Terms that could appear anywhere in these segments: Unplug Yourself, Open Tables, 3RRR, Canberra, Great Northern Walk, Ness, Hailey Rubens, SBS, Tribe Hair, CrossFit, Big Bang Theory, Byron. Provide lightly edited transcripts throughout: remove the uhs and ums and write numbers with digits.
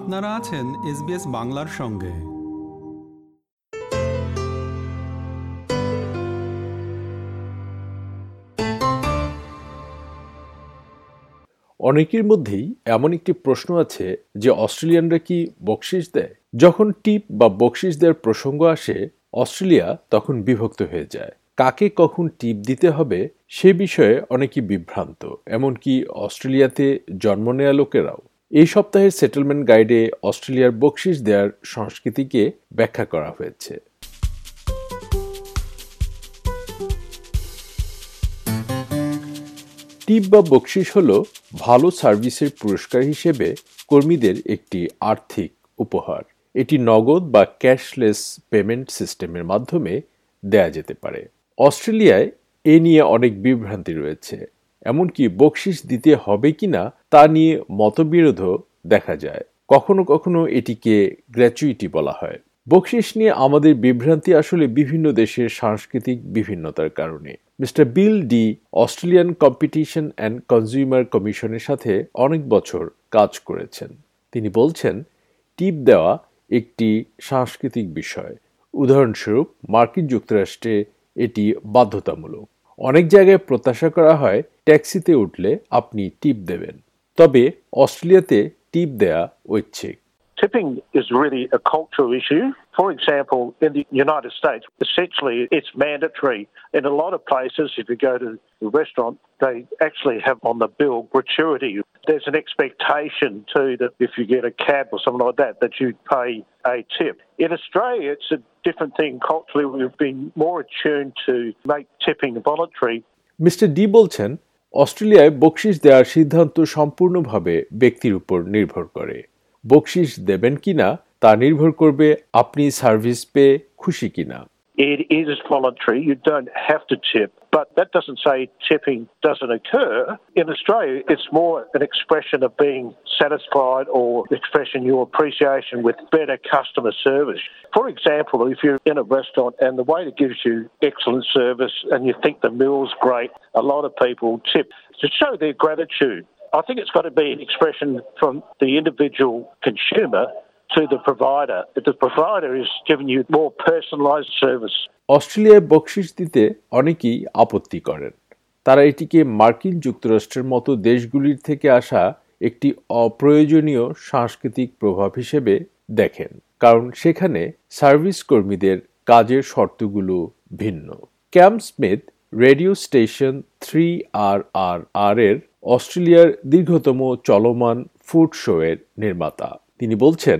আপনারা আছেন SBS বাংলার সঙ্গে। অনেকের মধ্যেই এমন একটি প্রশ্ন আছে যে অস্ট্রেলিয়ানরা কি বকশিশ দেয়? যখন টিপ বা বকশিশ দেওয়ার প্রসঙ্গ আসে, অস্ট্রেলিয়া তখন বিভক্ত হয়ে যায়। কাকে কখন টিপ দিতে হবে সে বিষয়ে অনেকেই বিভ্রান্ত, এমনকি অস্ট্রেলিয়াতে জন্ম নেয়া লোকেরাও। এই সপ্তাহের সেটেলমেন্ট গাইডে অস্ট্রেলিয়ার বকশিশ দেওয়ার সংস্কৃতিকে ব্যাখ্যা করা হয়েছে। টিপ বা বকশিশ হল ভালো সার্ভিসের পুরস্কার হিসেবে কর্মীদের একটি আর্থিক উপহার। এটি নগদ বা ক্যাশলেস পেমেন্ট সিস্টেমের মাধ্যমে দেয়া যেতে পারে। অস্ট্রেলিয়ায় এ নিয়ে অনেক বিভ্রান্তি রয়েছে, এমনকি বকশিশ দিতে হবে কিনা তা নিয়ে মতবিরোধও দেখা যায়। কখনো কখনো এটিকে গ্র্যাচুইটি বলা হয়। বকশিশ নিয়ে আমাদের বিভ্রান্তি আসলে বিভিন্ন দেশের সাংস্কৃতিক বিভিন্নতার কারণে। Mister Bill the Australian competition and consumer কমিশনের সাথে অনেক বছর কাজ করেছেন। তিনি বলছেন, টিপ দেওয়া একটি সাংস্কৃতিক বিষয়। উদাহরণস্বরূপ, মার্কিন যুক্তরাষ্ট্রে এটি বাধ্যতামূলক। অনেক জায়গায় প্রত্যাশা করা হয় ট্যাক্সিতে উঠলে আপনি টিপ দেবেন, তবে অস্ট্রেলিয়াতে টিপ দেয়া ঐচ্ছিক। Tipping is really a cultural issue. For example, in the United States, essentially it's mandatory. In a lot of places, if you go to a restaurant, they actually have on the bill gratuity. There's an expectation too that if you get a cab or something like that, that you pay a tip. In Australia, it's a different thing. Culturally, we've been more attuned to make tipping voluntary. Mr. D. বলছেন, অস্ট্রেলিয়ায় বকশিশ দেওয়ার সিদ্ধান্ত সম্পূর্ণভাবে ব্যক্তির উপর নির্ভর করে। বকশিশ দেবেন কিনা তা নির্ভর করবে আপনি সার্ভিস পেয়ে খুশি কিনা। It is voluntary. You don't have to tip, but that doesn't say tipping doesn't occur. In Australia, it's more an expression of being satisfied or expressing your appreciation with better customer service. For example, if you're in a restaurant and the waiter gives you excellent service and you think the meal's great, a lot of people tip to show their gratitude. I think it's got to be an expression from the individual consumer to the provider. If the provider is giving you more personalized service. অস্ট্রেলিয়ায় বকশিশ দিতে অনেকেই আপত্তি করেন। তারা এটিকে মার্কিন যুক্তরাষ্ট্রের মতো দেশগুলির থেকে আসা একটি অপ্রয়োজনীয় সাংস্কৃতিক প্রভাব হিসেবে দেখেন, কারণ সেখানে সার্ভিস কর্মীদের কাজের শর্তগুলো ভিন্ন। Cam Smith radio station 3RRR এর অস্ট্রেলিয়ার দীর্ঘতম চলমান ফুড শো এর নির্মাতা। তিনি বলছেন,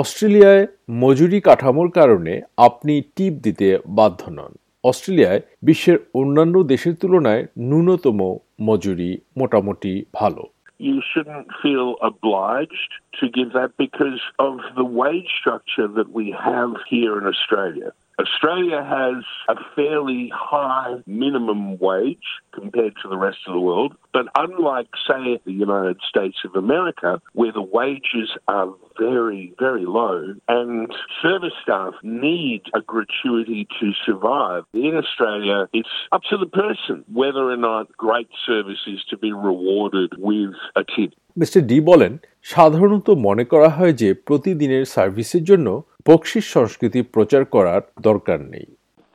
অস্ট্রেলিয়ায় মজুরি কাঠামোর কারণে আপনি টিপ দিতে বাধ্য নন। অস্ট্রেলিয়ায় বিশ্বের অন্যান্য দেশের তুলনায় ন্যূনতম মজুরি মোটামুটি ভালো। You shouldn't feel obliged to give that because of the wage structure that we have here in Australia. Australia has a fairly high minimum wage compared to the rest of the world, but unlike, say, the United States of America, where the wages are very, very low and service staff need a gratuity to survive, in Australia it's up to the person whether or not great service is to be rewarded with a tip. Mr. D. বলেন, সাধারণত মনে করা হয় যে প্রতিদিনের সার্ভিসের জন্য বকশিশ সংস্কৃতি প্রচার করার দরকার নেই।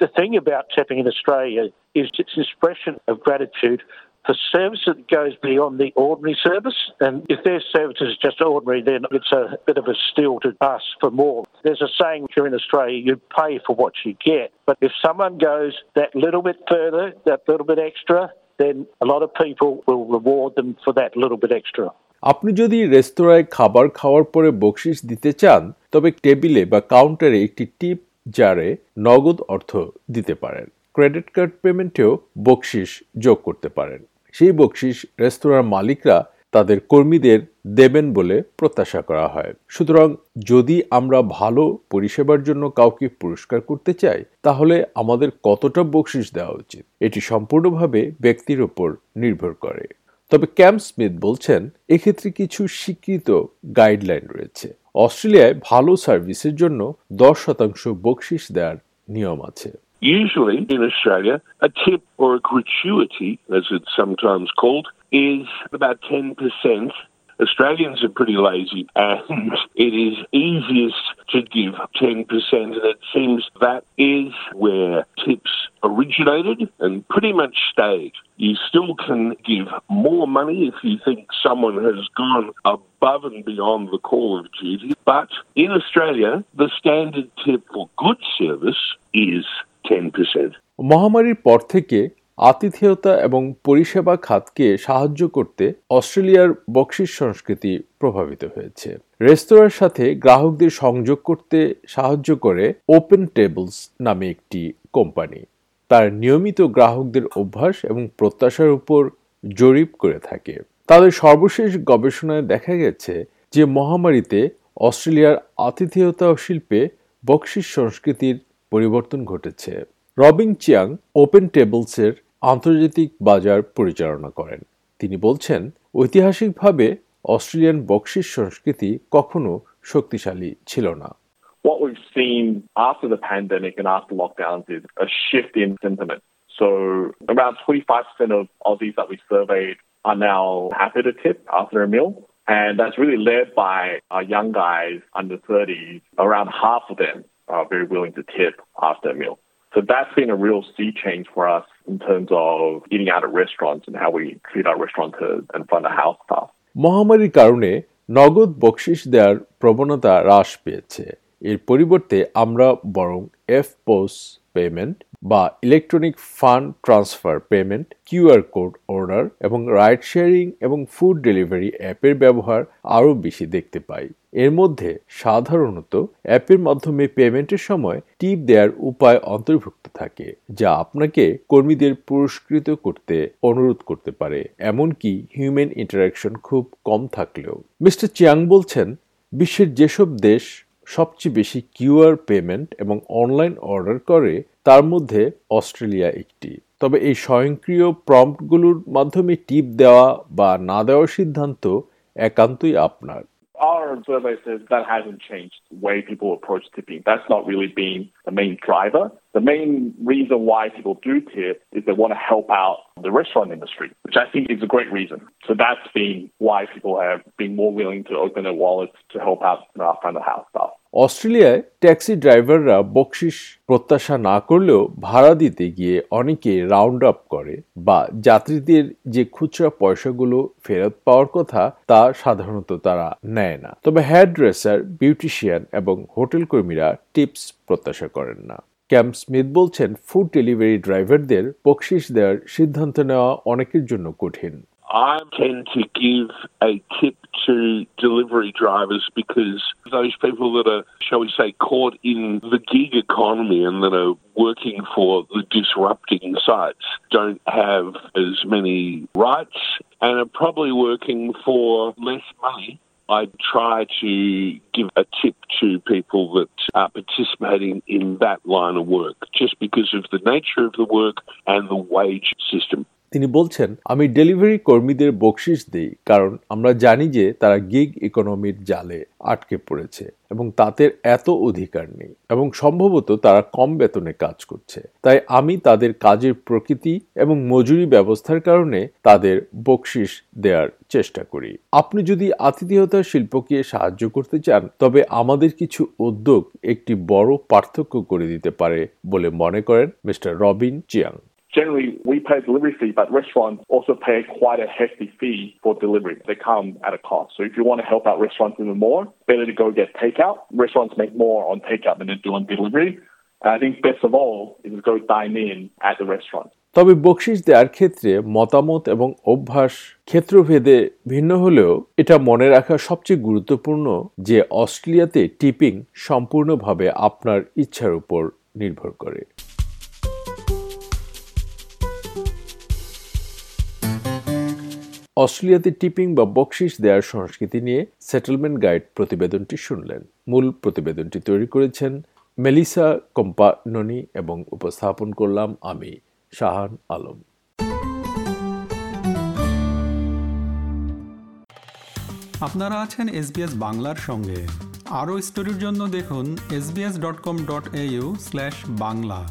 The thing about tipping in Australia is its expression of gratitude for service that goes beyond the ordinary service. And if their service is just ordinary, then it's a bit of a steal to ask for more. There's a saying here in Australia, you pay for what you get. But if someone goes that little bit further, that little bit extra, then a lot of people will reward them for that little bit extra. আপনি যদি রেস্তোরাঁয় খাবার খাওয়ার পরে বকশিশ দিতে চান, তবে টেবিলে বা কাউন্টারে একটি টিপ জারে নগদ অর্থ দিতে পারেন। ক্রেডিট কার্ড পেমেন্টেও বকশিশ যোগ করতে পারেন। সেই বকশিশ রেস্তোরাঁর মালিকরা তাদের কর্মীদের দেবেন বলে প্রত্যাশা করা হয়। সুতরাং যদি আমরা ভালো পরিষেবার জন্য কাউকে পুরস্কার করতে চাই, তাহলে আমাদের কতটা বকশিশ দেওয়া উচিত এটি সম্পূর্ণভাবে ব্যক্তির ওপর নির্ভর করে। তবে ক্যাম্প স্মিথ বলছেন, এক্ষেত্রে কিছু স্বীকৃত গাইডলাইন রয়েছে। অস্ট্রেলিয়ায় ভালো সার্ভিসের জন্য 10% বকশিশ দেওয়ার নিয়ম আছে। Usually in Australia, a tip or a gratuity, as it's sometimes called, is about 10% Australians are pretty lazy, and it is easiest to give 10%, and it seems that is where tips originated and pretty much stayed. You still can give more money if you think someone has gone above and beyond the call of duty, but in Australia, the standard tip for good service is 10%. মহামারীর পর থেকে আতিথেয়তা এবং পরিষেবা খাতকে সাহায্য করতে অস্ট্রেলিয়ার বকশিশ সংস্কৃতি প্রভাবিত হয়েছে। রেস্তোরাঁর সাথে গ্রাহকদের সংযোগ করতে সাহায্য করে ওপেন টেবলস নামে একটি কোম্পানি, তার নিয়মিত গ্রাহকদের অভ্যাস এবং প্রত্যাশার উপর জরিপ করে থাকে। তাদের সর্বশেষ গবেষণায় দেখা গেছে যে মহামারীতে অস্ট্রেলিয়ার আতিথেয়তা শিল্পে বকশিশ সংস্কৃতির পরিবর্তন ঘটেছে। রবিন চিয়াং ওপেন টেবলসের আন্তর্জাতিক বাজার পরিচালনা করেন। তিনি বলছেন, ঐতিহাসিকভাবে অস্ট্রেলিয়ান বকশিশ সংস্কৃতি কখনো শক্তিশালী ছিল না। What we've seen after the pandemic and after lockdowns is a shift in sentiment. So around 25% of Aussies that we surveyed are now happy to tip after a meal. And that's really led by our young guys under 30s. Around half of them are very willing to tip after a meal. So that's been a real sea change for us in terms of eating out at restaurants and how we treat our restaurateurs and front of house staff. মহামারীর কারণে নগদ বকশিশ দেওয়ার প্রবণতা হ্রাস পেয়েছে। এর পরিবর্তে আমরা বরং FPOS পেমেন্ট বা electronic fund transfer payment, QR code order এবং রাইড শেয়ারিং এবং ফুড ডেলিভারি অ্যাপের ব্যবহার আরও বেশি দেখতে পাই। এর মধ্যে সাধারণত অ্যাপের মাধ্যমে পেমেন্টের সময় টিপ দেওয়ার উপায় অন্তর্ভুক্ত থাকে, যা আপনাকে কর্মীদের পুরস্কৃত করতে অনুরোধ করতে পারে, এমনকি হিউম্যান ইন্টারাকশন খুব কম থাকলেও। মিস্টার চিয়াং বলছেন, বিশ্বের যেসব দেশ সবচেয়ে বেশি কিউআর পেমেন্ট এবং অনলাইন অর্ডার করে তার মধ্যে অস্ট্রেলিয়া একটি। তবে এই স্বয়ংক্রিয় প্রম্পটগুলোর মাধ্যমে টিপ দেওয়া বা না দেওয়ার সিদ্ধান্ত একান্তই আপনার। Our survey says that hasn't changed the way people approach tipping. That's not really been the main driver. The main reason why people do tip is they want to help out the restaurant industry, which I think is a great reason. So that's been why people have been more willing to open their wallets to help out our front of house staff. অস্ট্রেলিয়ায় taxi ড্রাইভাররা বকশিস প্রত্যাশা না করলেও ভাড়া দিতে গিয়ে অনেকে রাউন্ড আপ করে বা যাত্রীদের যে খুচরা পয়সাগুলো ফেরত পাওয়ার কথা তা সাধারণত তারা নেয় না। তবে হেয়ার ড্রেসার, বিউটিশিয়ান এবং হোটেল কর্মীরা টিপস প্রত্যাশা করেন না। ক্যাম্প স্মিথ বলছেন, ফুড ডেলিভারি ড্রাইভারদের বকশিস দেওয়ার সিদ্ধান্ত নেওয়া অনেকের জন্য কঠিন। I tend to give a tip to delivery drivers because those people that are, shall we say, caught in the gig economy and that are working for the disrupting sites don't have as many rights and are probably working for less money. I try to give a tip to people that are participating in that line of work just because of the nature of the work and the wage system. তিনি বলছেন, আমি delivery কর্মীদের বকশিস দিই কারণ আমরা জানি যে তারা গিগ ইকোনমির জালে আটকে পড়েছে এবং তাদের এত অধিকার নেই এবং সম্ভবত তারা কম বেতনে কাজ করছে। তাই আমি তাদের কাজের প্রকৃতি এবং মজুরি ব্যবস্থার কারণে তাদের বকশিস দেওয়ার চেষ্টা করি। আপনি যদি আতিথেয়তা শিল্পকে সাহায্য করতে চান তবে আমাদের কিছু উদ্যোগ একটি বড় পার্থক্য করে দিতে পারে বলে মনে করেন mister Robin Chiang. Generally, we pay a delivery fee, but restaurants also pay quite a hefty fee for delivery. They come at a cost. So if you want to help out restaurants even more, better to go get takeout. Restaurants make more on takeout than they do on delivery. And I think best of all is to go dine in at the restaurant. তবে বকশিস দেওয়ার ক্ষেত্রে মতামত এবং অভ্যাস ক্ষেত্রভেদে ভিন্ন হলেও এটা মনে রাখা সবচেয়ে গুরুত্বপূর্ণ যে অস্ট্রেলিয়াতে টিপিং সম্পূর্ণভাবে আপনার ইচ্ছার উপর নির্ভর করে। অস্ট্রেলিয়াতে টিপিং বা বকশিস দেওয়ার সংস্কৃতি নিয়ে সেটেলমেন্ট গাইড প্রতিবেদনটি শুনলেন। মূল প্রতিবেদনটি তৈরি করেছেন মেলিসা কোম্পাননি এবং উপস্থাপন করলাম আমি, শাহান আলম। আপনারা আছেন SBS বাংলার সঙ্গে। আরও স্টোরির জন্য দেখুন sbs.com.au/বাংলা।